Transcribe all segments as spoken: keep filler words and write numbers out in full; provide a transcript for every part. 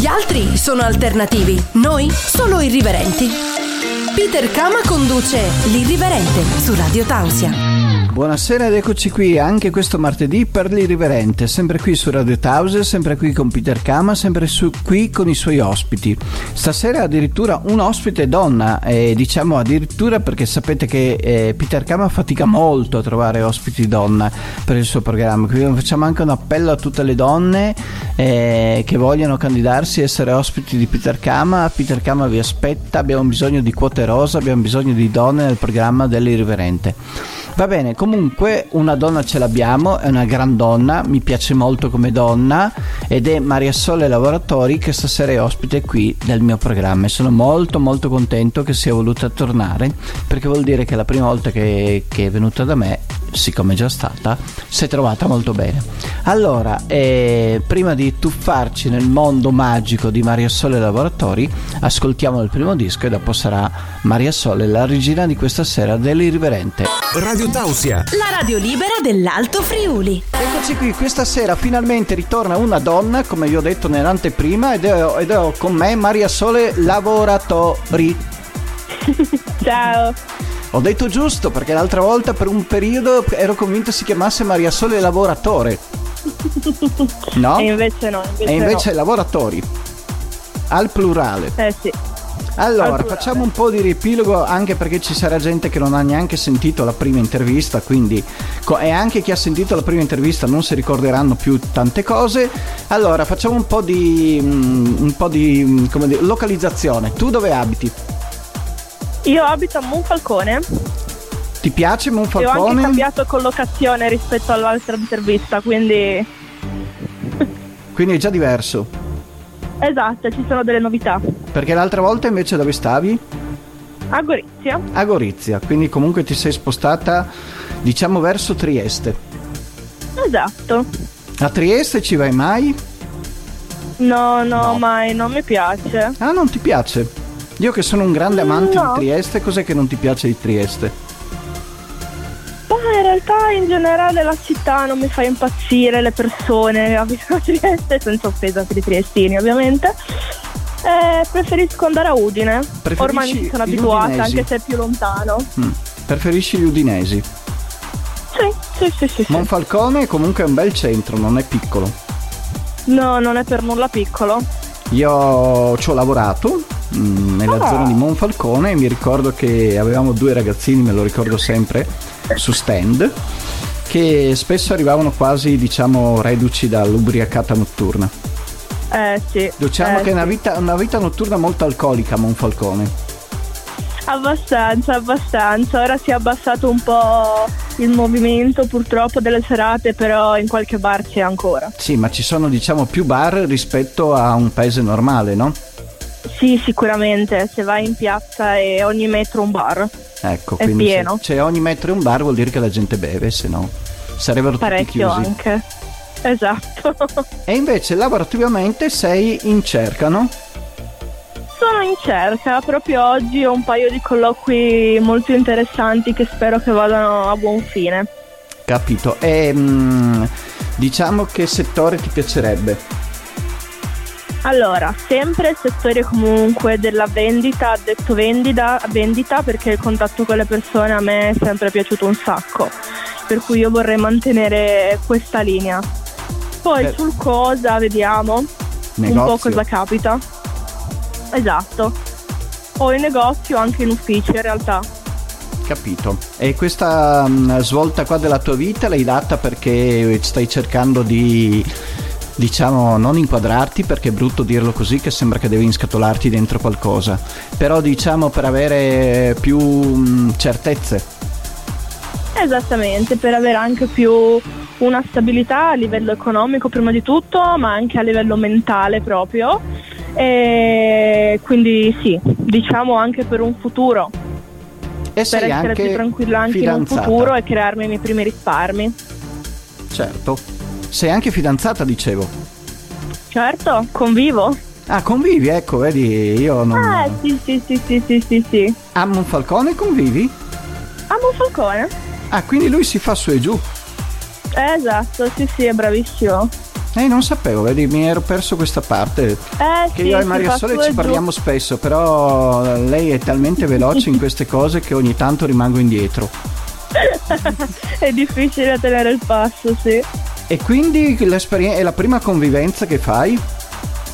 Gli altri sono alternativi, noi solo irriverenti. Peter Kama conduce l'Irriverente su Radio Tausia. Buonasera ed eccoci qui anche questo martedì per l'Irriverente, sempre qui su Radio Tausia, sempre qui con Peter Kama, sempre su, qui con i suoi ospiti. Stasera addirittura un ospite donna, eh, diciamo addirittura perché sapete che eh, Peter Kama fatica molto a trovare ospiti donna per il suo programma, quindi facciamo anche un appello a tutte le donne eh, che vogliono candidarsi a essere ospiti di Peter Kama. Peter Kama vi aspetta, abbiamo bisogno di quote rosa, abbiamo bisogno di donne nel programma dell'Irriverente. Va bene, comunque una donna ce l'abbiamo, è una gran donna, mi piace molto come donna ed è Maria Sole Lavoratori che stasera è ospite qui del mio programma e sono molto molto contento che sia voluta tornare, perché vuol dire che la prima volta che, che è venuta da me, siccome è già stata, si è trovata molto bene. Allora, eh, prima di tuffarci nel mondo magico di Maria Sole Lavoratori, ascoltiamo il primo disco e dopo sarà Maria Sole la regina di questa sera dell'Irriverente. Radio Tausia, la radio libera dell'Alto Friuli. Eccoci qui, questa sera finalmente ritorna una donna, come vi ho detto nell'anteprima, ed ho, ed ho con me Maria Sole Lavoratori. Ciao. Ho detto giusto perché l'altra volta per un periodo ero convinto si chiamasse Maria Sole Lavoratore. No? E invece no. Invece e invece no. Lavoratori. Al plurale. Eh sì. Allora, facciamo un po' di riepilogo, anche perché ci sarà gente che non ha neanche sentito la prima intervista, quindi e anche chi ha sentito la prima intervista non si ricorderanno più tante cose. Allora, facciamo un po' di un po' di come dire, localizzazione. Tu dove abiti? Io abito a Monfalcone. Ti piace Monfalcone? Io ho anche cambiato collocazione rispetto all'altra intervista, quindi quindi è già diverso. Esatto, ci sono delle novità. Perché l'altra volta invece dove stavi? A Gorizia. A Gorizia, quindi comunque ti sei spostata, diciamo, verso Trieste. Esatto. A Trieste ci vai mai? No, no, no. Mai, non mi piace. Ah, non ti piace? Io che sono un grande amante no. di Trieste, cos'è che non ti piace di Trieste? Ma in realtà in generale la città non mi fa impazzire, le persone a Trieste, senza offesa per i triestini ovviamente, eh, preferisco andare a Udine. Preferisci ormai mi sono abituata, udinesi, anche se è più lontano. Mm. Preferisci gli udinesi? Sì, sì, sì, sì, sì. Monfalcone comunque è un bel centro, non è piccolo. No, non è per nulla piccolo. Io ci ho lavorato mh, nella ah. zona di Monfalcone e mi ricordo che avevamo due ragazzini, me lo ricordo sempre, su stand che spesso arrivavano quasi, diciamo, reduci dall'ubriacata notturna. Eh sì. Diciamo eh, che è sì. una vita, una vita notturna molto alcolica a Monfalcone. Abbastanza, abbastanza. Ora si è abbassato un po' il movimento purtroppo delle serate, però in qualche bar c'è ancora. Sì, ma ci sono, diciamo, più bar rispetto a un paese normale, no? Sì, sicuramente, se vai in piazza e ogni metro un bar. Ecco, è quindi pieno. Se c'è ogni metro un bar vuol dire che la gente beve, se no sarebbero parecchio tutti chiusi. Anche. Esatto. E invece lavorativamente sei in cerca, no? Sono in cerca, proprio oggi ho un paio di colloqui molto interessanti che spero che vadano a buon fine. Capito. E mh, diciamo che settore ti piacerebbe? Allora, sempre il settore comunque della vendita, detto vendita, vendita perché il contatto con le persone a me è sempre piaciuto un sacco, per cui io vorrei mantenere questa linea. Poi eh. sul cosa vediamo negozio. Un po' cosa capita. Esatto. O in negozio, anche in ufficio in realtà. Capito. E questa mh, svolta qua della tua vita l'hai data perché stai cercando di, diciamo, non inquadrarti, perché è brutto dirlo così che sembra che devi inscatolarti dentro qualcosa, però diciamo per avere più mh, certezze. Esattamente, per avere anche più una stabilità a livello economico prima di tutto, ma anche a livello mentale proprio, e quindi sì, diciamo anche per un futuro, e per essere più tranquilla anche fidanzata in un futuro e crearmi i miei primi risparmi. Certo. Sei anche fidanzata, dicevo. Certo, convivo. Ah, convivi, ecco, vedi, io non... Ah, sì, sì, sì, sì, sì, sì, sì. A Monfalcone convivi? A Monfalcone. Ah, quindi lui si fa su e giù. Esatto, sì, sì, è bravissimo. Eh, non sapevo, vedi, mi ero perso questa parte. Eh, che sì, io e Maria Sole ci parliamo giù. spesso, però lei è talmente veloce in queste cose che ogni tanto rimango indietro. È difficile tenere il passo, sì. E quindi è la prima convivenza che fai?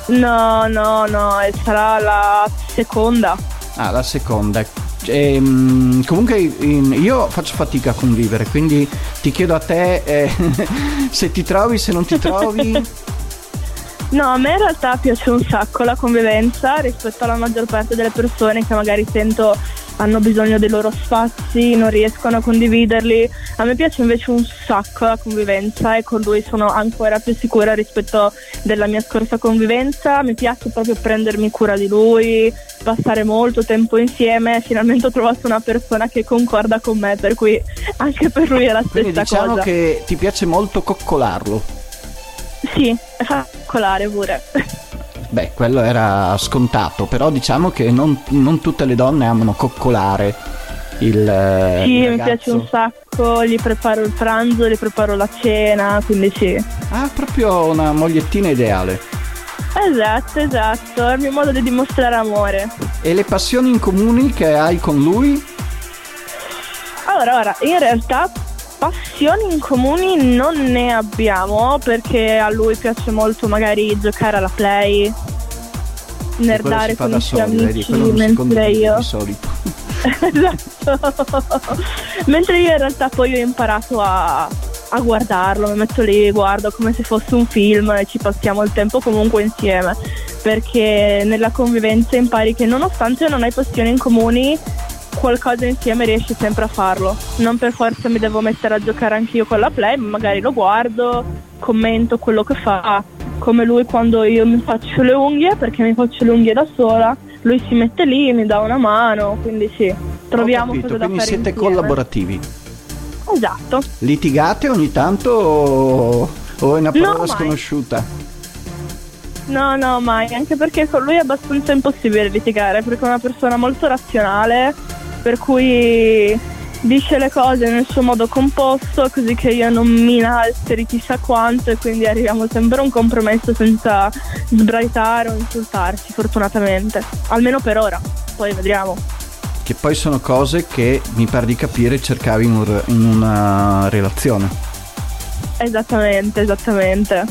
No, no, no, sarà la seconda. Ah, la seconda. E, comunque io faccio fatica a convivere, quindi ti chiedo a te eh, se ti trovi, se non ti trovi. No, a me in realtà piace un sacco la convivenza rispetto alla maggior parte delle persone che magari sento hanno bisogno dei loro spazi, non riescono a condividerli. A me piace invece un sacco la convivenza e con lui sono ancora più sicura rispetto della mia scorsa convivenza. Mi piace proprio prendermi cura di lui, passare molto tempo insieme. Finalmente ho trovato una persona che concorda con me, per cui anche per lui è la stessa Quindi diciamo cosa. Diciamo che ti piace molto coccolarlo. Sì, coccolare pure. Beh, quello era scontato, però diciamo che non, non tutte le donne amano coccolare il Sì, il mi piace un sacco, gli preparo il pranzo, gli preparo la cena, quindi sì. Ah, proprio una mogliettina ideale. Esatto, esatto, è il mio modo di dimostrare amore. E le passioni in comune che hai con lui? Allora, ora, in realtà... passioni in comuni non ne abbiamo, perché a lui piace molto magari giocare alla play, nerdare con i suoi amici, mentre io esatto mentre io in realtà poi ho imparato a, a guardarlo, mi metto lì, guardo come se fosse un film e ci passiamo il tempo comunque insieme, perché nella convivenza impari che nonostante non hai passioni in comuni, qualcosa insieme riesci sempre a farlo. Non per forza mi devo mettere a giocare anch'io con la play, ma magari lo guardo, commento quello che fa, come lui quando io mi faccio le unghie, perché mi faccio le unghie da sola, lui si mette lì, mi dà una mano, quindi sì, troviamo cosa da fare insieme. Quindi siete collaborativi. Esatto. Litigate ogni tanto o, o è una parola no, sconosciuta? Mai. No, no, mai, anche perché con lui è abbastanza impossibile litigare, perché è una persona molto razionale, per cui dice le cose nel suo modo composto, così che io non mi alteri chissà quanto, e quindi arriviamo sempre a un compromesso senza sbraitare o insultarsi, fortunatamente, almeno per ora, poi vedremo. Che poi sono cose che, mi pare di capire, cercavi in, un, in una relazione. Esattamente, esattamente.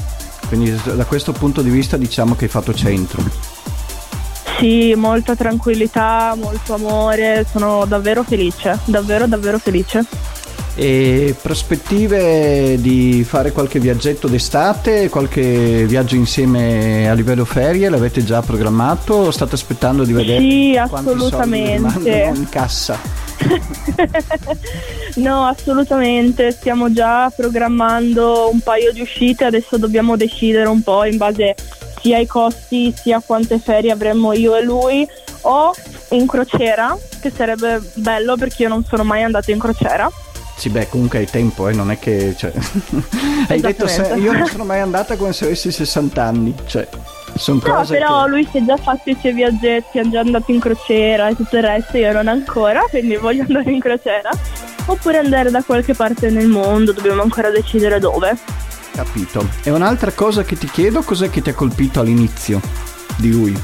Quindi da questo punto di vista diciamo che hai fatto centro. Sì, molta tranquillità, molto amore, sono davvero felice, davvero davvero felice. E prospettive di fare qualche viaggetto d'estate, qualche viaggio insieme a livello ferie, l'avete già programmato o state aspettando di vedere? Sì, assolutamente. In cassa. No, assolutamente, stiamo già programmando un paio di uscite, adesso dobbiamo decidere un po' in base sia ai costi sia quante ferie avremmo io e lui, o in crociera, che sarebbe bello perché io non sono mai andata in crociera. Sì, beh, comunque hai tempo, eh, non è che cioè... hai detto se... io non sono mai andata come se avessi sessanta anni, cioè sono no, cose però che... lui si è già fatto i suoi viaggetti, è già andato in crociera e tutto il resto, io non ancora, quindi voglio andare in crociera oppure andare da qualche parte nel mondo, dobbiamo ancora decidere dove. Capito. E un'altra cosa che ti chiedo, cos'è che ti ha colpito all'inizio di lui?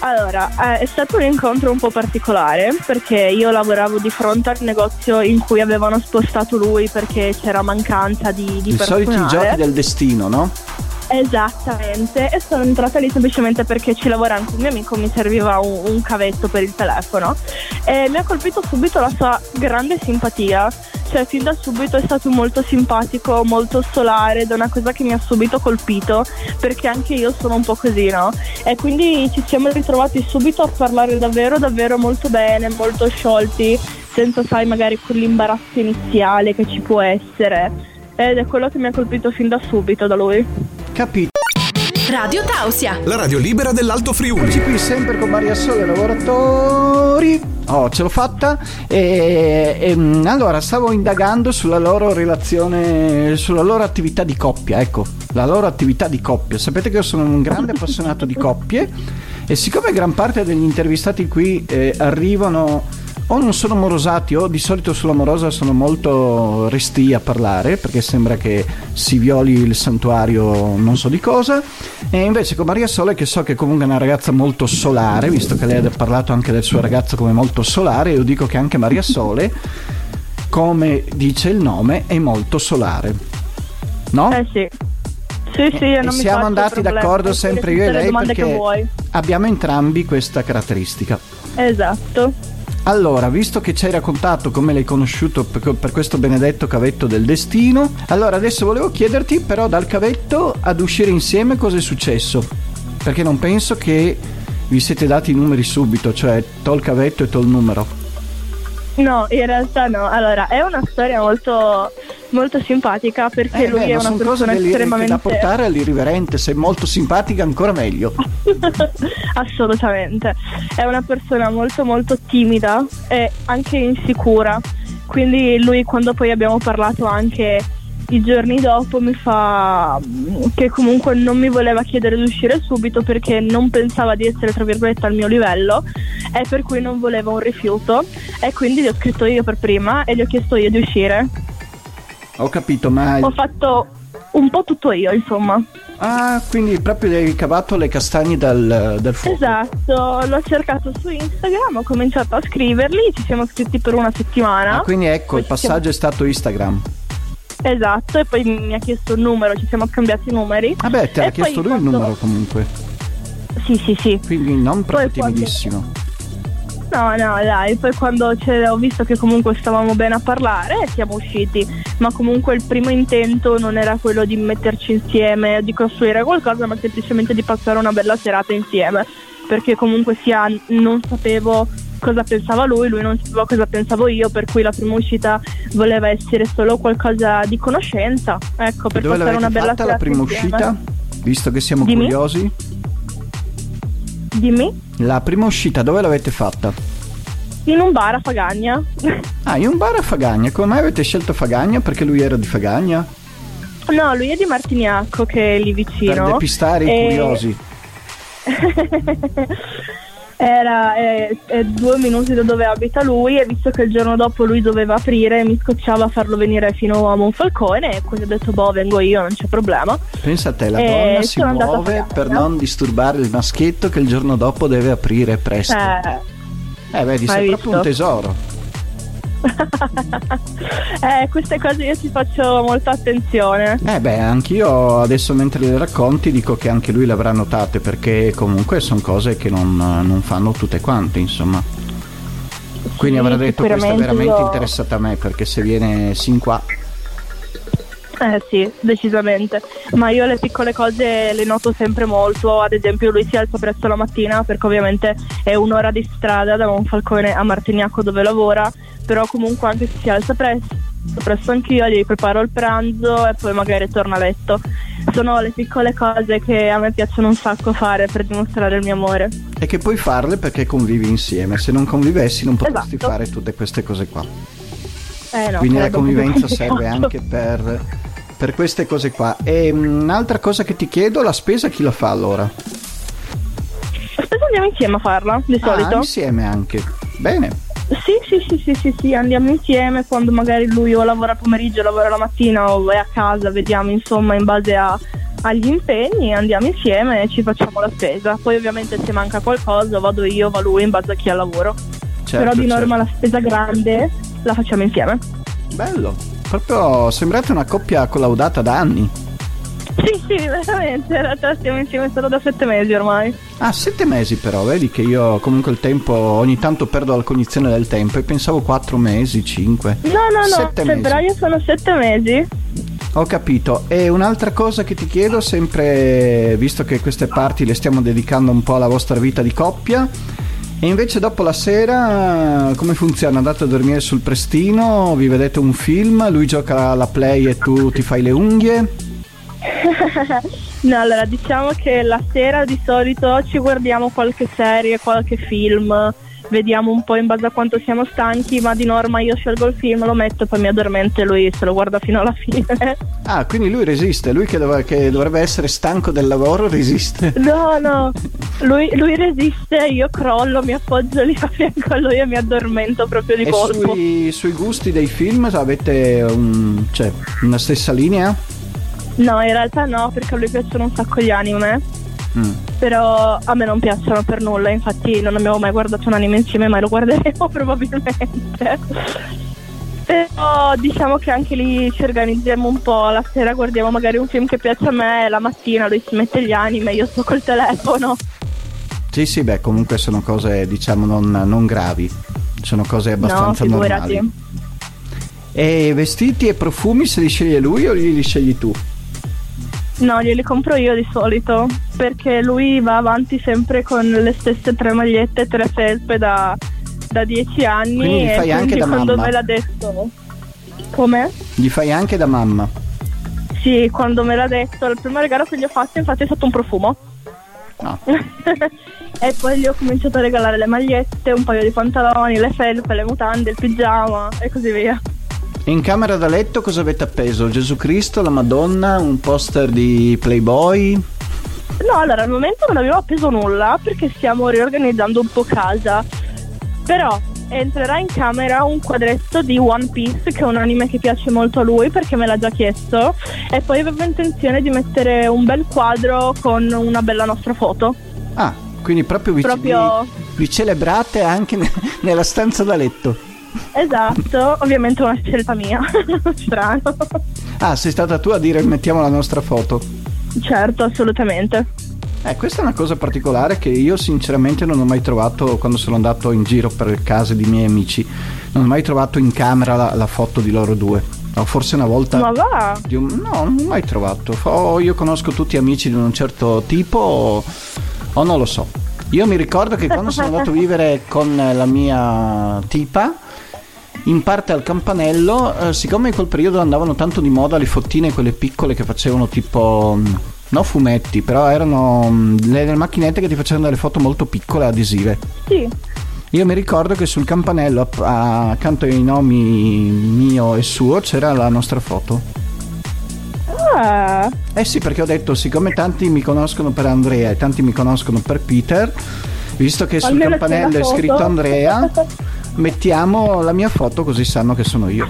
Allora, eh, è stato un incontro un po' particolare, perché io lavoravo di fronte al negozio in cui avevano spostato lui perché c'era mancanza di, di personale. I soliti giochi del destino, no? Esattamente, e sono entrata lì semplicemente perché ci lavora anche un mio amico, mi serviva un, un cavetto per il telefono, e mi ha colpito subito la sua grande simpatia, cioè fin da subito è stato molto simpatico, molto solare, ed è una cosa che mi ha subito colpito, perché anche io sono un po' così, no? E quindi ci siamo ritrovati subito a parlare davvero davvero molto bene, molto sciolti, senza, sai, magari quell'imbarazzo iniziale che ci può essere, ed è quello che mi ha colpito fin da subito da lui. Capito. Radio Tausia, la radio libera dell'Alto Friuli. Oggi qui sempre con Maria Sole Lavoratori. Oh, ce l'ho fatta. E, e, allora, stavo indagando sulla loro relazione, sulla loro attività di coppia. Ecco, la loro attività di coppia. Sapete che io sono un grande appassionato di coppie, e siccome gran parte degli intervistati qui eh, arrivano o non sono amorosati, o di solito sull'amorosa sono molto restii a parlare, perché sembra che si violi il santuario non so di cosa. E invece con Maria Sole, che so che comunque è una ragazza molto solare, visto che lei ha parlato anche del suo ragazzo come molto solare, io dico che anche Maria Sole, come dice il nome, è molto solare, no? Eh sì. Sì, sì, io non mi siamo andati problemi, d'accordo sempre io e lei, perché abbiamo entrambi questa caratteristica. Esatto. Allora, visto che ci hai raccontato come l'hai conosciuto per questo benedetto cavetto del destino, allora adesso volevo chiederti però dal cavetto ad uscire insieme cosa è successo, perché non penso che vi siete dati i numeri subito, cioè tol cavetto e tol numero. No, in realtà no. Allora, è una storia molto molto simpatica, perché eh lui beh, è una persona estremamente da portare all'irriverente, se è molto simpatica ancora meglio. Assolutamente. È una persona molto molto timida e anche insicura. Quindi lui, quando poi abbiamo parlato anche i giorni dopo, mi fa che comunque non mi voleva chiedere di uscire subito perché non pensava di essere, tra virgolette, al mio livello, e per cui non voleva un rifiuto, e quindi gli ho scritto io per prima e gli ho chiesto io di uscire. Ho capito, ma... Ho fatto un po' tutto io, insomma. Ah, quindi proprio hai cavato le castagne dal, dal fuoco. Esatto, l'ho cercato su Instagram, ho cominciato a scriverli, ci siamo scritti per una settimana. Ah, quindi ecco, poi il passaggio siamo... è stato Instagram. Esatto, e poi mi ha chiesto il numero, ci siamo scambiati i numeri. Vabbè, ah te l'ha chiesto lui quando... il numero comunque. Sì, sì, sì. Quindi non proprio poi timidissimo. Quando... No, no, dai, poi quando ho visto che comunque stavamo bene a parlare, siamo usciti. Ma comunque il primo intento non era quello di metterci insieme, di costruire qualcosa, ma semplicemente di passare una bella serata insieme. Perché comunque sia non sapevo cosa pensava lui, lui non sapeva cosa pensavo io, per cui la prima uscita voleva essere solo qualcosa di conoscenza, ecco, per passare una bella serata. La prima insieme. Uscita, visto che siamo Dimmi? curiosi, dimmi. La prima uscita dove l'avete fatta? In un bar a Fagagna. Ah, in un bar a Fagagna. Come mai avete scelto Fagagna? Perché lui era di Fagagna? No, lui è di Martignacco, che è lì vicino. Per depistare e... i curiosi. Era eh, eh, due minuti da dove abita lui, e visto che il giorno dopo lui doveva aprire, mi scocciava a farlo venire fino a Monfalcone, e quindi ho detto boh, vengo io, non c'è problema. Pensa a te, la e donna si muove per non disturbare il maschietto che il giorno dopo deve aprire presto. Eh, eh vedi, sei visto? Proprio un tesoro. eh, queste cose io ci faccio molta attenzione. Eh beh, anch'io adesso mentre le racconti dico che anche lui le avrà notate, perché comunque sono cose che non, non fanno tutte quante, insomma. Quindi sì, avrà detto questa è veramente io... interessata a me, perché se viene sin qua. Eh sì, decisamente. Ma io le piccole cose le noto sempre molto. Ad esempio, lui si alza presto la mattina, perché ovviamente è un'ora di strada da Monfalcone a Martignacco dove lavora. Però comunque anche se si alza presto, presto anch'io gli preparo il pranzo e poi magari torno a letto. Sono le piccole cose che a me piacciono un sacco fare per dimostrare il mio amore. E che puoi farle perché convivi insieme. Se non convivessi non potresti esatto. fare tutte queste cose qua. Eh no, quindi la convivenza serve anche per, per queste cose qua. E un'altra cosa che ti chiedo, la spesa chi la fa allora? La spesa andiamo insieme a farla, di solito. Ah, insieme anche, bene. Sì, sì, sì, sì, sì, sì, andiamo insieme quando magari lui o lavora pomeriggio, lavora la mattina o è a casa, vediamo insomma in base a, agli impegni, andiamo insieme e ci facciamo la spesa. Poi ovviamente se manca qualcosa vado io, va lui, in base a chi ha lavoro. Certo, però di norma certo. la spesa grande la facciamo insieme. Bello, proprio sembrate una coppia collaudata da anni. Sì, sì, veramente, in realtà stiamo insieme solo da sette mesi ormai. Ah, sette mesi però, vedi che io comunque il tempo, ogni tanto perdo la cognizione del tempo e pensavo quattro mesi, cinque. No, no, no, sette febbraio mesi. Sono sette mesi. Ho capito. E un'altra cosa che ti chiedo, sempre visto che queste parti le stiamo dedicando un po' alla vostra vita di coppia, e invece dopo la sera come funziona? Andate a dormire sul prestino, vi vedete un film, lui gioca alla play e tu ti fai le unghie? No, allora diciamo che la sera di solito ci guardiamo qualche serie, qualche film, vediamo un po' in base a quanto siamo stanchi, ma di norma io scelgo il film, lo metto e poi mi addormento e lui se lo guarda fino alla fine. Ah, quindi lui resiste, lui che, dov- che dovrebbe essere stanco del lavoro resiste. No, no. Lui, lui resiste, io crollo, mi appoggio lì a fianco a lui e mi addormento proprio di colpo. E sui, sui gusti dei film avete un, cioè, una stessa linea? No, in realtà no, perché a lui piacciono un sacco gli anime. Mm. Però a me non piacciono per nulla, infatti non abbiamo mai guardato un anime insieme, mai lo guarderemo probabilmente. Però diciamo che anche lì ci organizziamo un po', la sera guardiamo magari un film che piace a me, la mattina lui si mette gli anime, io sto col telefono. Sì, sì, beh, comunque sono cose, diciamo, non, non gravi, sono cose abbastanza no, normali. E vestiti e profumi se li sceglie lui o li scegli tu? No, glieli compro io di solito, perché lui va avanti sempre con le stesse tre magliette e tre felpe da, da dieci anni. Quindi gli fai e anche da quando mamma. Me l'ha detto. Come? Gli fai anche da mamma? Sì, quando me l'ha detto, il primo regalo che gli ho fatto infatti è stato un profumo. No. E poi gli ho cominciato a regalare le magliette, un paio di pantaloni, le felpe, le mutande, il pigiama e così via. In camera da letto cosa avete appeso? Gesù Cristo, la Madonna, un poster di Playboy? No, allora al momento non abbiamo appeso nulla perché stiamo riorganizzando un po' casa. Però entrerà in camera un quadretto di One Piece, che è un anime che piace molto a lui perché me l'ha già chiesto, e poi avevo intenzione di mettere un bel quadro con una bella nostra foto. Ah, quindi proprio vi, proprio... vi, vi celebrate anche ne- nella stanza da letto. Esatto, ovviamente una scelta mia. Strano. Ah, sei stata tu a dire mettiamo la nostra foto? Certo, assolutamente. Eh, questa è una cosa particolare che io sinceramente non ho mai trovato quando sono andato in giro per case di miei amici. Non ho mai trovato in camera la, la foto di loro due. No, forse una volta. Ma va? Di un... No, non ho mai trovato. O io conosco tutti amici di un certo tipo o, o non lo so. Io mi ricordo che quando sono andato a vivere con la mia tipa, in parte al campanello, eh, siccome in quel periodo andavano tanto di moda le fottine, quelle piccole che facevano tipo... no fumetti, però erano le, le macchinette che ti facevano delle foto molto piccole adesive. Sì. Io mi ricordo che sul campanello a, a, accanto ai nomi mio e suo c'era la nostra foto. Ah. Eh sì, perché ho detto, siccome tanti mi conoscono per Andrea e tanti mi conoscono per Peter, visto che sul almeno campanello è scritto Andrea, mettiamo la mia foto così sanno che sono io.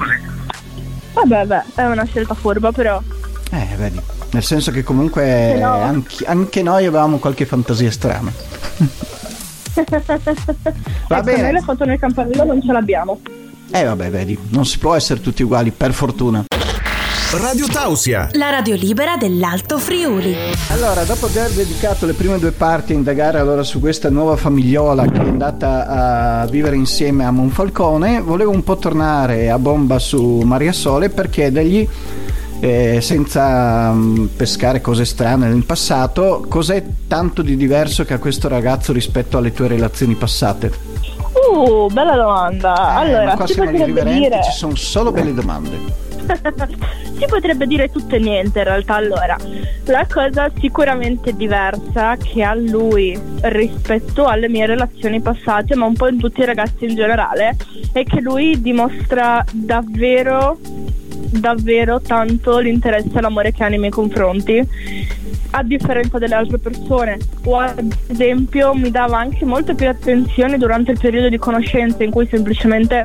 Vabbè, beh, è una scelta furba però. Eh, vedi. Nel senso che comunque no. anche, anche noi avevamo qualche fantasia strana. Va eh, bene. Noi le foto nel campanello non ce l'abbiamo. Eh vabbè, vedi, non si può essere tutti uguali, per fortuna. Radio Tausia, la radio libera dell'Alto Friuli. Allora, dopo aver dedicato le prime due parti a indagare allora su questa nuova famigliola che è andata a vivere insieme a Monfalcone, volevo un po' tornare a bomba su Maria Sole per chiedergli, Eh, senza mh, pescare cose strane nel passato, cos'è tanto di diverso che ha questo ragazzo rispetto alle tue relazioni passate? Uh, bella domanda. Eh, allora, ma qua siamo irriverenti, dire... ci sono solo belle domande. Si potrebbe dire tutto e niente in realtà. Allora, la cosa sicuramente diversa che ha lui rispetto alle mie relazioni passate, ma un po' in tutti i ragazzi in generale, è che lui dimostra davvero davvero tanto l'interesse e l'amore che ha nei miei confronti, a differenza delle altre persone. O ad esempio mi dava anche molto più attenzione durante il periodo di conoscenza, in cui semplicemente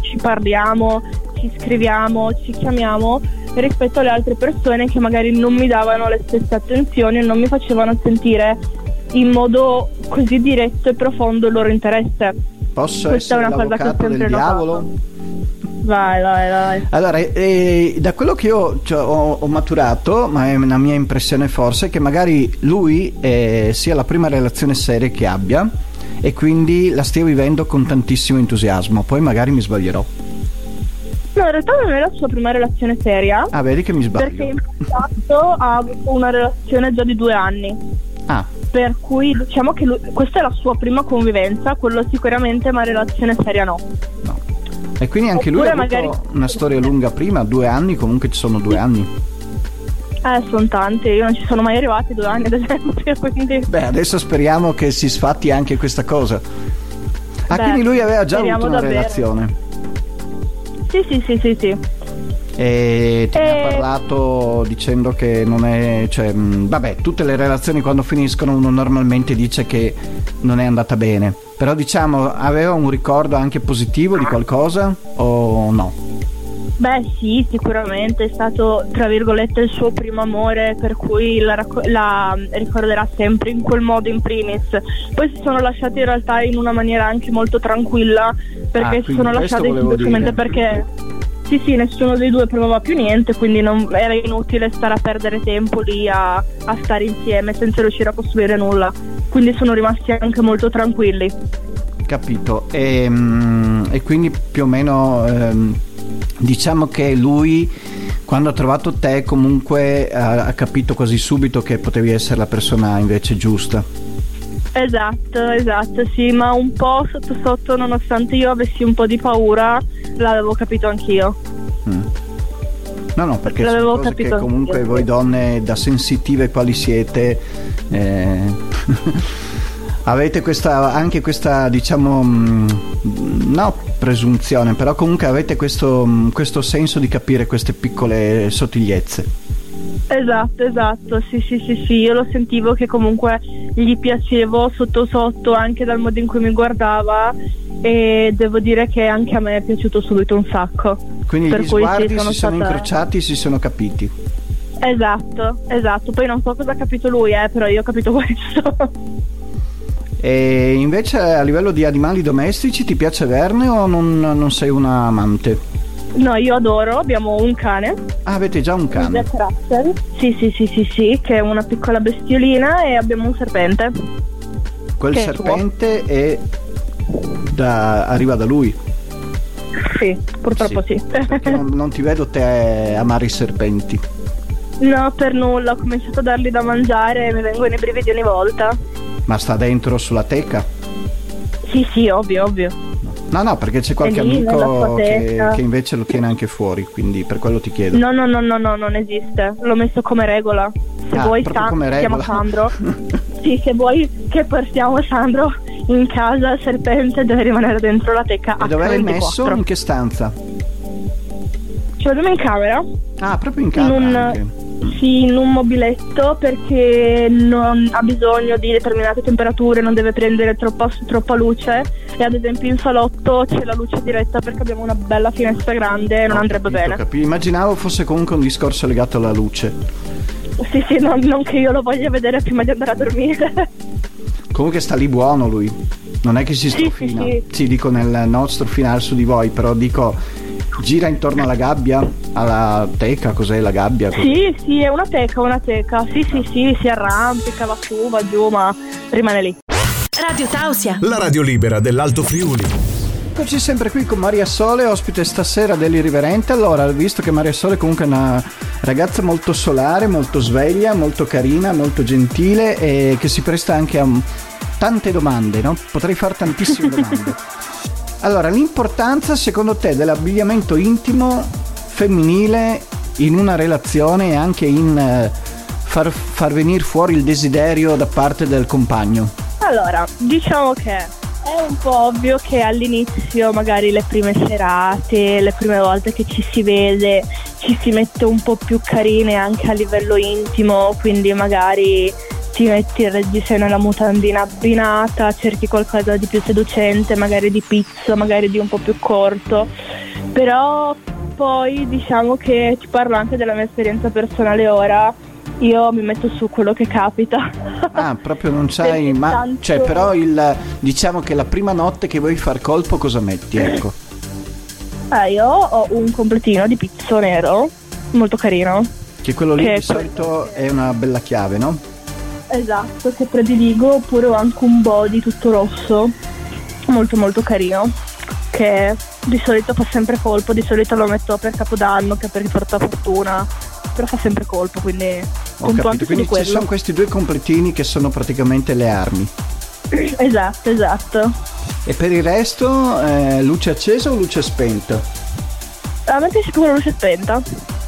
ci parliamo, ci scriviamo, ci chiamiamo, rispetto alle altre persone che magari non mi davano le stesse attenzioni e non mi facevano sentire in modo così diretto e profondo il loro interesse. Posso questa essere è una cosa che ho sempre notato. Vai, vai, vai. Allora, eh, da quello che io cioè, ho, ho maturato, ma è una mia impressione forse, che magari lui eh, sia la prima relazione seria che abbia e quindi la stia vivendo con tantissimo entusiasmo. Poi magari mi sbaglierò. No, in realtà non è la sua prima relazione seria. Ah, vedi che mi sbaglio. Perché in passato ha avuto una relazione già di due anni. Ah. Per cui diciamo che lui, questa è la sua prima convivenza, quello sicuramente, ma relazione seria no. No. E quindi anche oppure lui ha magari... avuto una storia lunga prima, due anni, comunque ci sono due anni. Eh, sono tanti, io non ci sono mai arrivati due anni ad esempio, quindi... Beh, adesso speriamo che si sfatti anche questa cosa. Ah, beh, quindi lui aveva già avuto una davvero. Relazione. Sì, sì, sì, sì, sì. e ti eh... ne ha parlato dicendo che non è, cioè, mh, vabbè, tutte le relazioni quando finiscono uno normalmente dice che non è andata bene, però diciamo aveva un ricordo anche positivo di qualcosa o no? Beh sì, sicuramente è stato tra virgolette il suo primo amore, per cui la, racco- la ricorderà sempre in quel modo in primis. Poi si sono lasciati in realtà in una maniera anche molto tranquilla, perché ah, si sono lasciati semplicemente perché sì sì nessuno dei due provava più niente, quindi non era inutile stare a perdere tempo lì a, a stare insieme senza riuscire a costruire nulla, quindi sono rimasti anche molto tranquilli. Capito. E, e quindi più o meno ehm... diciamo che lui quando ha trovato te comunque ha, ha capito quasi subito che potevi essere la persona invece giusta. Esatto, esatto, sì, ma un po' sotto sotto, nonostante io avessi un po' di paura, l'avevo capito anch'io. Mm. No, no, perché l'avevo sono cose capito che comunque anch'io. Voi donne da sensitive quali siete eh... avete questa anche questa diciamo no presunzione, però comunque avete questo, questo senso di capire queste piccole sottigliezze. Esatto, esatto, sì sì sì sì, io lo sentivo che comunque gli piacevo sotto sotto anche dal modo in cui mi guardava, e devo dire che anche a me è piaciuto subito un sacco. Quindi per gli cui sguardi sì, sono si stata... sono incrociati, si sono capiti. Esatto, esatto, poi non so cosa ha capito lui, eh, però io ho capito questo. E invece a livello di animali domestici ti piace averne o non, non sei una amante? No, io adoro, abbiamo un cane. Ah, avete già un cane? Jack Russell. Sì, sì, sì, sì, sì, che è una piccola bestiolina, e abbiamo un serpente. Quel che serpente è da, arriva da lui? Sì, purtroppo sì. sì. Non, non ti vedo te amare i serpenti. No, per nulla, ho cominciato a dargli da mangiare e mi vengo nei brividi ogni volta. Ma sta dentro sulla teca? Sì, sì, ovvio, ovvio. No, no, perché c'è qualche lì, amico che, che invece lo tiene anche fuori, quindi per quello ti chiedo. No, no, no, no, no, non esiste. L'ho messo come regola. Se ah, vuoi San... come regola. Chiamo Sandro. Sì, se vuoi che portiamo Sandro in casa, il serpente deve rimanere dentro la teca. E dove l'hai messo? In che stanza? Ce l'abbiamo in camera. Ah, proprio in camera. In un... Sì, in un mobiletto, perché non ha bisogno di determinate temperature, non deve prendere troppa, troppa luce, e ad esempio in salotto c'è la luce diretta perché abbiamo una bella finestra grande e non ho andrebbe capito, bene. Capito. Immaginavo fosse comunque un discorso legato alla luce. Sì, sì, non, non che io lo voglia vedere prima di andare a dormire. Comunque sta lì buono lui, non è che si strofina. Sì, sì, sì. Sì, dico nel non strofinare su di voi, però dico... Gira intorno alla gabbia, alla teca, cos'è la gabbia? Cos'è? Sì, sì, è una teca, una teca. Sì, sì, sì, si arrampica, va su, va giù, ma rimane lì. Radio Tausia, la radio libera dell'Alto Friuli. Eccoci sempre qui con Maria Sole, ospite stasera dell'Irriverente. Allora, visto che Maria Sole comunque è una ragazza molto solare, molto sveglia, molto carina, molto gentile e che si presta anche a tante domande, no? Potrei fare tantissime domande. Allora, l'importanza secondo te dell'abbigliamento intimo femminile in una relazione e anche in far, far venire fuori il desiderio da parte del compagno? Allora, diciamo che è un po' ovvio che all'inizio, magari le prime serate, le prime volte che ci si vede, ci si mette un po' più carine anche a livello intimo, quindi magari... ti metti il reggiseno e la mutandina abbinata, cerchi qualcosa di più seducente, magari di pizzo, magari di un po' più corto, però poi diciamo che ti parlo anche della mia esperienza personale ora, io mi metto su quello che capita. Ah, proprio non c'hai, ma tanto... cioè però il diciamo che la prima notte che vuoi far colpo cosa metti, ecco? Ah, io ho un completino di pizzo nero, molto carino. Che quello lì che di solito pre- è una bella chiave, no? Esatto, che prediligo, oppure ho anche un body tutto rosso, molto molto carino, che di solito fa sempre colpo, di solito lo metto per Capodanno, che per porta fortuna, però fa sempre colpo, quindi ho un po' anche quindi ci sono questi due completini che sono praticamente le armi. Esatto, esatto. E per il resto, eh, luce accesa o luce spenta? A me piace più la luce spenta.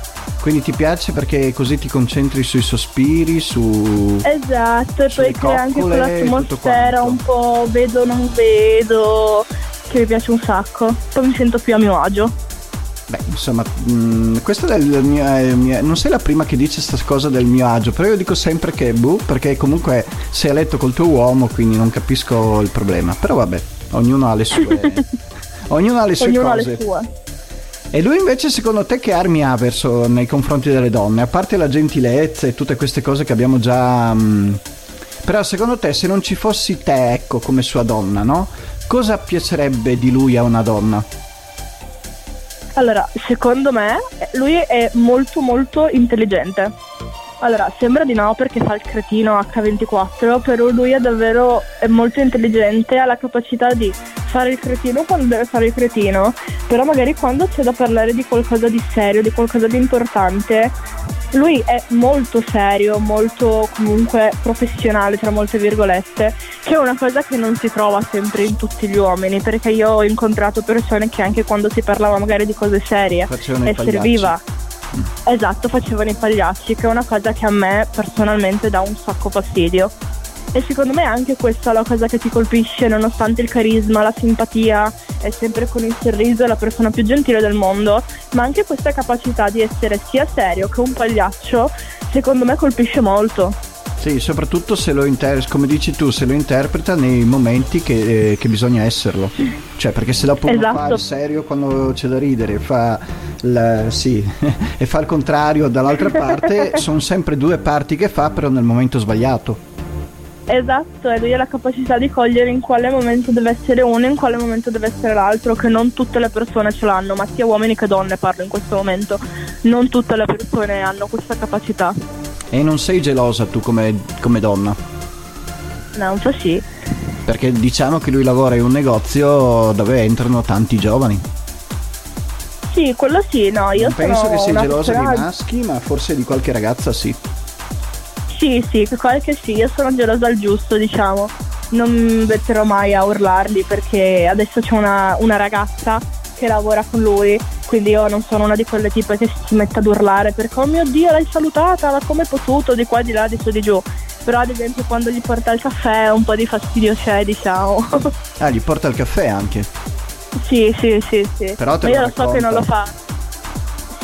Quindi ti piace perché così ti concentri sui sospiri, su... Esatto, e poi crea anche quell'atmosfera un po' vedo non vedo, che mi piace un sacco. Poi mi sento più a mio agio. Beh, insomma, mh, questo del mio, eh, mio, non sei la prima che dice sta cosa del mio agio, però io dico sempre che boh, perché comunque sei a letto col tuo uomo, quindi non capisco il problema. Però vabbè, ognuno ha le sue ognuno ha le sue ognuno cose. Ha le sue. E lui invece, secondo te, che armi ha verso nei confronti delle donne? A parte la gentilezza e tutte queste cose che abbiamo già... Mh, però secondo te, se non ci fossi te, ecco, come sua donna, no? Cosa piacerebbe di lui a una donna? Allora, secondo me lui è molto molto intelligente. Allora, sembra di no perché fa il cretino acca ventiquattro, però lui è davvero è molto intelligente, ha la capacità di fare il cretino quando deve fare il cretino, però magari quando c'è da parlare di qualcosa di serio, di qualcosa di importante, lui è molto serio, molto comunque professionale, tra molte virgolette, che è una cosa che non si trova sempre in tutti gli uomini, perché io ho incontrato persone che anche quando si parlava magari di cose serie facevano e serviva mm. esatto, facevano i pagliacci, che è una cosa che a me personalmente dà un sacco fastidio. E secondo me anche questa è la cosa che ti colpisce, nonostante il carisma, la simpatia, è sempre con il sorriso la persona più gentile del mondo, ma anche questa capacità di essere sia serio che un pagliaccio, secondo me colpisce molto. Sì, soprattutto se lo inter- come dici tu, se lo interpreta nei momenti che, eh, che bisogna esserlo. Cioè, perché se dopo esatto. fa il serio quando c'è da ridere, fa la, sì, e fa il contrario dall'altra parte, sono sempre due parti che fa, però nel momento sbagliato. Esatto, e lui ha la capacità di cogliere in quale momento deve essere uno e in quale momento deve essere l'altro, che non tutte le persone ce l'hanno, ma sia uomini che donne parlo in questo momento, non tutte le persone hanno questa capacità. E non sei gelosa tu come, come donna? No, un po' sì. Perché diciamo che lui lavora in un negozio dove entrano tanti giovani. Sì, quello sì, no, io non sono penso che sei gelosa persona... di maschi, ma forse di qualche ragazza sì. Sì, sì, qualche sì, io sono gelosa al giusto, diciamo, non metterò mai a urlarli perché adesso c'è una, una ragazza che lavora con lui, quindi io non sono una di quelle tipe che si mette ad urlare perché oh mio Dio l'hai salutata, ma come è potuto, di qua, di là, di su, di giù. Però ad esempio quando gli porta il caffè un po' di fastidio c'è, diciamo. Ah, gli porta il caffè anche? Sì, sì, sì, sì. Però te ma io lo racconta. So che non lo fa.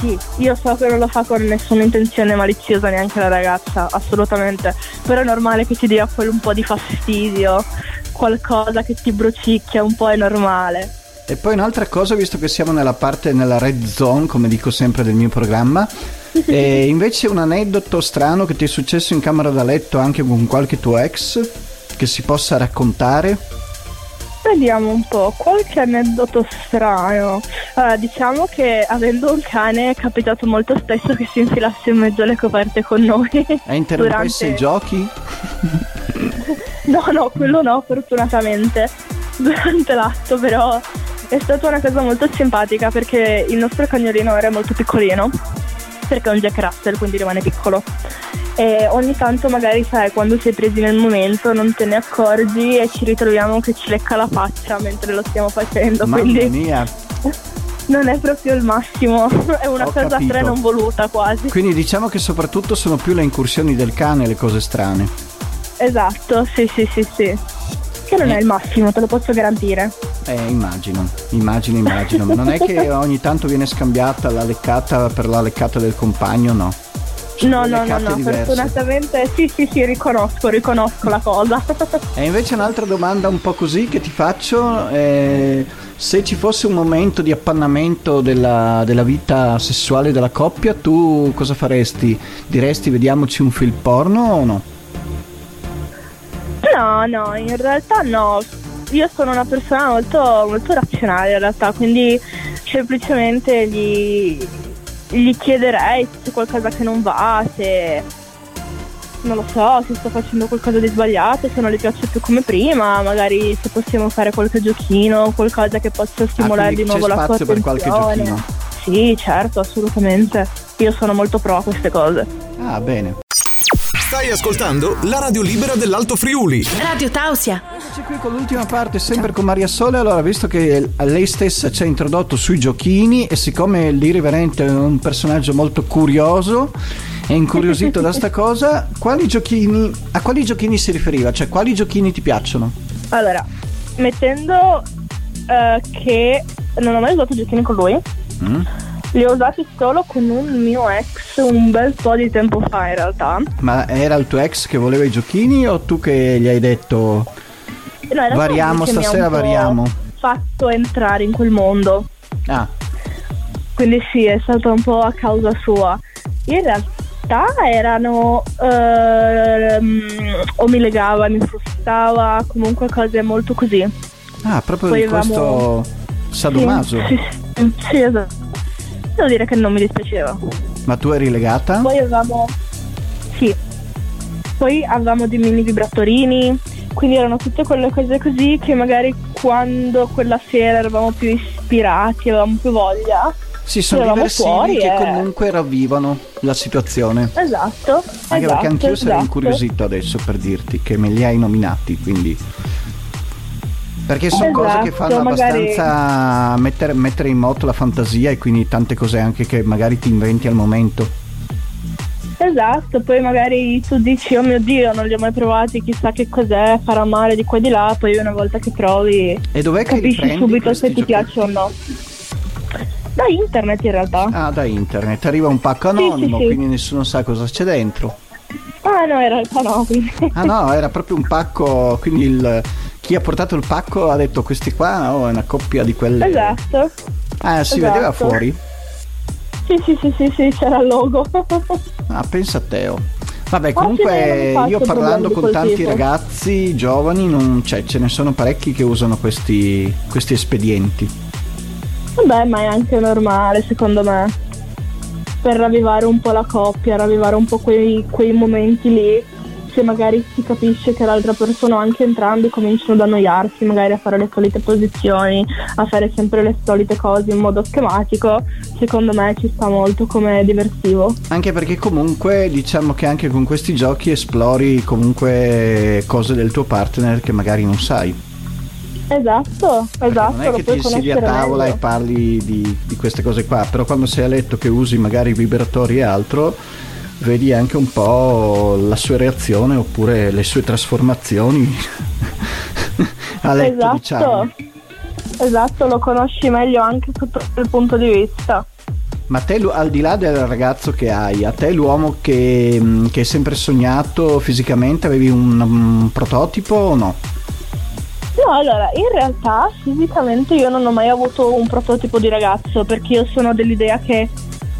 Sì, io so che non lo fa con nessuna intenzione maliziosa, neanche la ragazza, assolutamente. Però è normale che ti dia quel un po' di fastidio, qualcosa che ti brucicchia, un po' è normale. E poi un'altra cosa, visto che siamo nella parte, nella red zone, come dico sempre del mio programma, e invece un aneddoto strano che ti è successo in camera da letto anche con qualche tuo ex, che si possa raccontare? Vediamo un po', qualche aneddoto strano. Allora, diciamo che avendo un cane è capitato molto spesso che si infilasse in mezzo alle coperte con noi. E interrompesse durante... i giochi? No, no, quello no, fortunatamente. Durante l'atto però è stata una cosa molto simpatica perché il nostro cagnolino era molto piccolino, perché è un Jack Russell, quindi rimane piccolo. E ogni tanto magari sai quando sei presi nel momento non te ne accorgi e ci ritroviamo che ci lecca la faccia mentre lo stiamo facendo. Mamma quindi mia. Non è proprio il massimo, è una Ho cosa capito. Tre non voluta quasi. Quindi diciamo che soprattutto sono più le incursioni del cane le cose strane. Esatto, sì sì sì sì. Che non eh. è il massimo, te lo posso garantire. Eh, immagino, immagino, immagino. Ma non è che ogni tanto viene scambiata la leccata per la leccata del compagno, no? No, no, no, no, diverse. Fortunatamente sì, sì, sì, riconosco, riconosco la cosa. E invece un'altra domanda un po' così che ti faccio è se ci fosse un momento di appannamento della, della vita sessuale della coppia, tu cosa faresti? Diresti vediamoci un film porno o no? No, no, in realtà no. Io sono una persona molto, molto razionale in realtà, quindi semplicemente gli... gli chiederei se c'è qualcosa che non va, se non lo so, se sto facendo qualcosa di sbagliato, se non le piace più come prima, magari se possiamo fare qualche giochino, qualcosa che possa stimolare ah, di nuovo la sua attenzione. C'è spazio per qualche giochino? Sì, certo, assolutamente. Io sono molto pro a queste cose. Ah, bene. Stai ascoltando la radio libera dell'Alto Friuli. Radio Tausia. Siamo qui con l'ultima parte, sempre con Maria Sole. Allora, visto che lei stessa ci ha introdotto sui giochini e siccome l'irriverente è un personaggio molto curioso e incuriosito da sta cosa, quali giochini, a quali giochini si riferiva? Cioè, quali giochini ti piacciono? Allora, mettendo uh, che non ho mai usato giochini con lui, mm. Li ho usati solo con un mio ex un bel po' di tempo fa in realtà. Ma era il tuo ex che voleva i giochini o tu che gli hai detto no, variamo stasera, variamo? Fatto entrare in quel mondo. Ah. Quindi sì, è stato un po' a causa sua. Io in realtà erano ehm, o mi legava, mi frustava, comunque cose molto così. Ah, proprio poi di avevamo... questo sadomaso. Sì, sì, sì, esatto. Devo dire che non mi dispiaceva. Ma tu eri legata? Poi avevamo sì. Poi avevamo dei mini vibratorini, quindi erano tutte quelle cose così che magari quando quella sera eravamo più ispirati, avevamo più voglia. Sì, sono diversivi fuori, che eh. comunque ravvivano la situazione. Esatto. Anche esatto, perché anch'io esatto. sarei incuriosito adesso per dirti che me li hai nominati, quindi perché sono esatto, cose che fanno magari... abbastanza mettere, mettere in moto la fantasia e quindi tante cose anche che magari ti inventi al momento. Esatto, poi magari tu dici oh mio Dio non li ho mai provati, chissà che cos'è, farà male di qua e di là, poi una volta che provi e dov'è capisci che subito se ti piace o no. Da internet in realtà. Ah, da internet, arriva un pacco anonimo, sì, sì, quindi sì. Nessuno sa cosa c'è dentro. Ah no, in realtà no. Quindi. Ah no, era proprio un pacco, quindi il... chi ha portato il pacco ha detto questi qua oh, è una coppia di quelle. Esatto. Ah, si esatto. vedeva fuori? Sì, sì, sì, sì, sì, c'era il logo. Ah, pensa a te. Vabbè, comunque ah, io parlando con tanti tipo. ragazzi giovani, non c'è, ce ne sono parecchi che usano questi questi espedienti. Vabbè, ma è anche normale, secondo me. Per ravvivare un po' la coppia, ravvivare un po' quei quei momenti lì. Se magari si capisce che l'altra persona o anche entrambi cominciano ad annoiarsi, magari a fare le solite posizioni, a fare sempre le solite cose in modo schematico, secondo me ci sta molto come diversivo. Anche perché comunque diciamo che anche con questi giochi esplori comunque cose del tuo partner che magari non sai. Esatto, perché esatto. Non è che ti siedi a tavola meglio. E parli di, di queste cose qua, però quando sei a letto che usi magari vibratori e altro, vedi anche un po' la sua reazione oppure le sue trasformazioni a letto, esatto. diciamo. Esatto, lo conosci meglio anche sotto il punto di vista. Ma te, al di là del ragazzo che hai, a te l'uomo che che hai sempre sognato fisicamente, avevi un, un prototipo o no? No, allora, in realtà fisicamente io non ho mai avuto un prototipo di ragazzo, perché io sono dell'idea che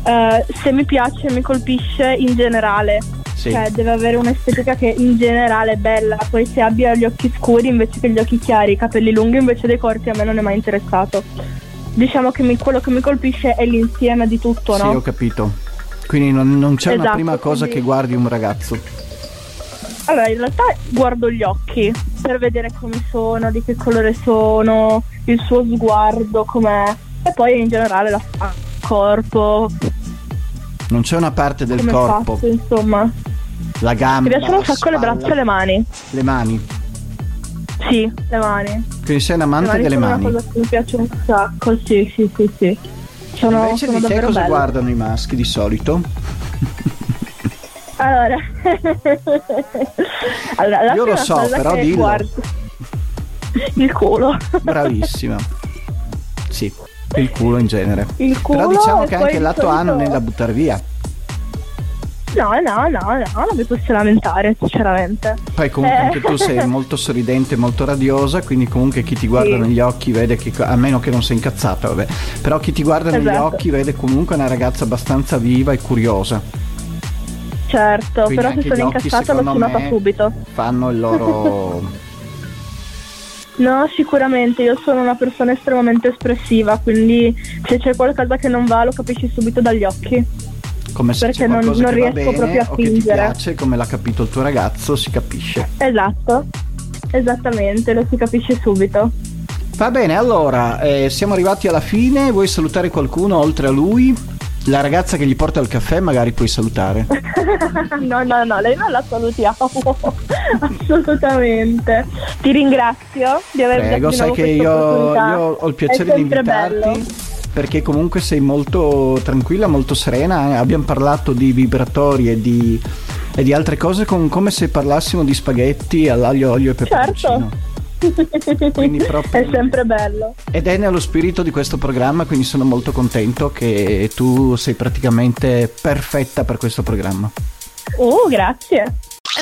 Uh, se mi piace mi colpisce in generale, sì. Cioè deve avere un'estetica che in generale è bella, poi se abbia gli occhi scuri invece che gli occhi chiari, i capelli lunghi invece dei corti a me non è mai interessato. Diciamo che mi, quello che mi colpisce è l'insieme di tutto, sì, no? Sì, ho capito. Quindi non, non c'è esatto, una prima cosa quindi... che guardi un ragazzo. Allora, in realtà guardo gli occhi per vedere come sono, di che colore sono, il suo sguardo com'è e poi in generale la corpo. Non c'è una parte del come corpo faccio, insomma la gamba. Mi piacciono un sacco le braccia e le mani. Le mani? Sì, le mani. Quindi sei un amante le delle mani? Una cosa che mi piace un sacco, sì, sì, sì, sì. Sono, invece sono di te cosa belle. Guardano i maschi di solito? Allora, allora io lo so, però dillo. Guardo. Il culo. Bravissima. Sì. Il culo in genere. Il culo. Però diciamo che anche il lato solito... anno non è da buttare via. No, no, no, no, non mi posso lamentare, sinceramente. Poi comunque eh. anche tu sei molto sorridente, molto radiosa, quindi comunque chi ti guarda sì. negli occhi vede che, a meno che non sei incazzata, vabbè. Però chi ti guarda esatto. negli occhi vede comunque una ragazza abbastanza viva e curiosa. Certo, quindi però se sono incazzata l'ho chiamata subito. Fanno il loro... No, sicuramente, io sono una persona estremamente espressiva, quindi se c'è qualcosa che non va lo capisci subito dagli occhi. Come se perché c'è non, non riesco bene, proprio a fingere. Che ti piace, come l'ha capito il tuo ragazzo, si capisce. Esatto, esattamente, lo si capisce subito. Va bene, allora, eh, siamo arrivati alla fine, vuoi salutare qualcuno oltre a lui? La ragazza che gli porta il caffè magari puoi salutare. No, no, no, lei non la salutiamo. Assolutamente. Ti ringrazio di aver Prego, dato sai che io, io ho il piacere di invitarti bello. Perché comunque sei molto tranquilla, molto serena. Abbiamo parlato di vibratori e di, e di altre cose con, come se parlassimo di spaghetti all'aglio, olio e peperoncino. Certo. Quindi proprio... è sempre bello, ed è nello spirito di questo programma, quindi sono molto contento che tu sei praticamente perfetta per questo programma. Oh, grazie.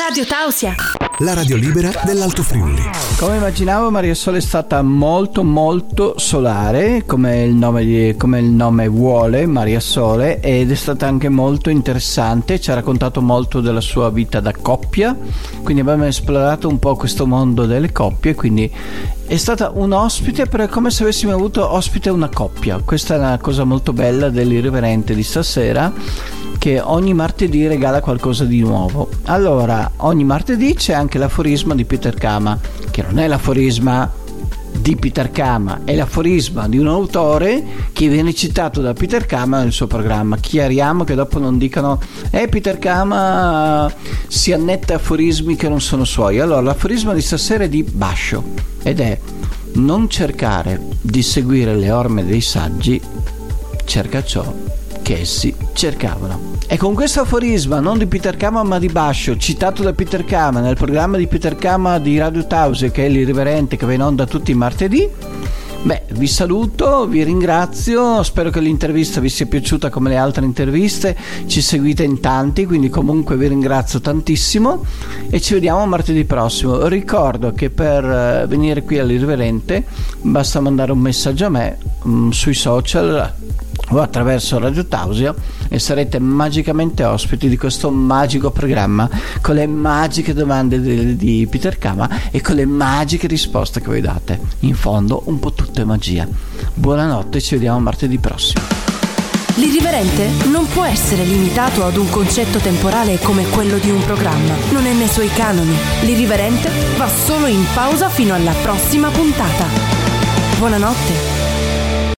Radio Tausia, la radio libera dell'Alto Friuli. Come immaginavo, Maria Sole è stata molto molto solare, come il nome, come il nome vuole, Maria Sole, ed è stata anche molto interessante, ci ha raccontato molto della sua vita da coppia, quindi abbiamo esplorato un po' questo mondo delle coppie, quindi è stata un ospite, però è come se avessimo avuto ospite una coppia. Questa è una cosa molto bella dell'Irriverente di stasera, che ogni martedì regala qualcosa di nuovo. Allora, ogni martedì c'è anche l'aforisma di Peter Kama, che non è l'aforisma di Peter Kama, è l'aforisma di un autore che viene citato da Peter Kama nel suo programma. Chiariamo che dopo non dicano eh Peter Kama si annetta aforismi che non sono suoi. Allora, l'aforisma di stasera è di Basho ed è: non cercare di seguire le orme dei saggi, cerca ciò che essi cercavano. E con questo aforisma, non di Peter Kama ma di Basho, citato da Peter Kama nel programma di Peter Kama di Radio Tausia, che è l'Irriverente, che va in onda tutti i martedì, beh, vi saluto, vi ringrazio, spero che l'intervista vi sia piaciuta come le altre interviste, ci seguite in tanti, quindi comunque vi ringrazio tantissimo e ci vediamo martedì prossimo. Ricordo che per venire qui all'Irriverente basta mandare un messaggio a me mh, sui social o attraverso Radio Tausia e sarete magicamente ospiti di questo magico programma con le magiche domande di, di Peter Kama e con le magiche risposte che voi date. In fondo un po' tutto è magia. Buonanotte, ci vediamo martedì prossimo. L'Irriverente non può essere limitato ad un concetto temporale come quello di un programma, non è nei suoi canoni. L'Irriverente va solo in pausa fino alla prossima puntata. Buonanotte.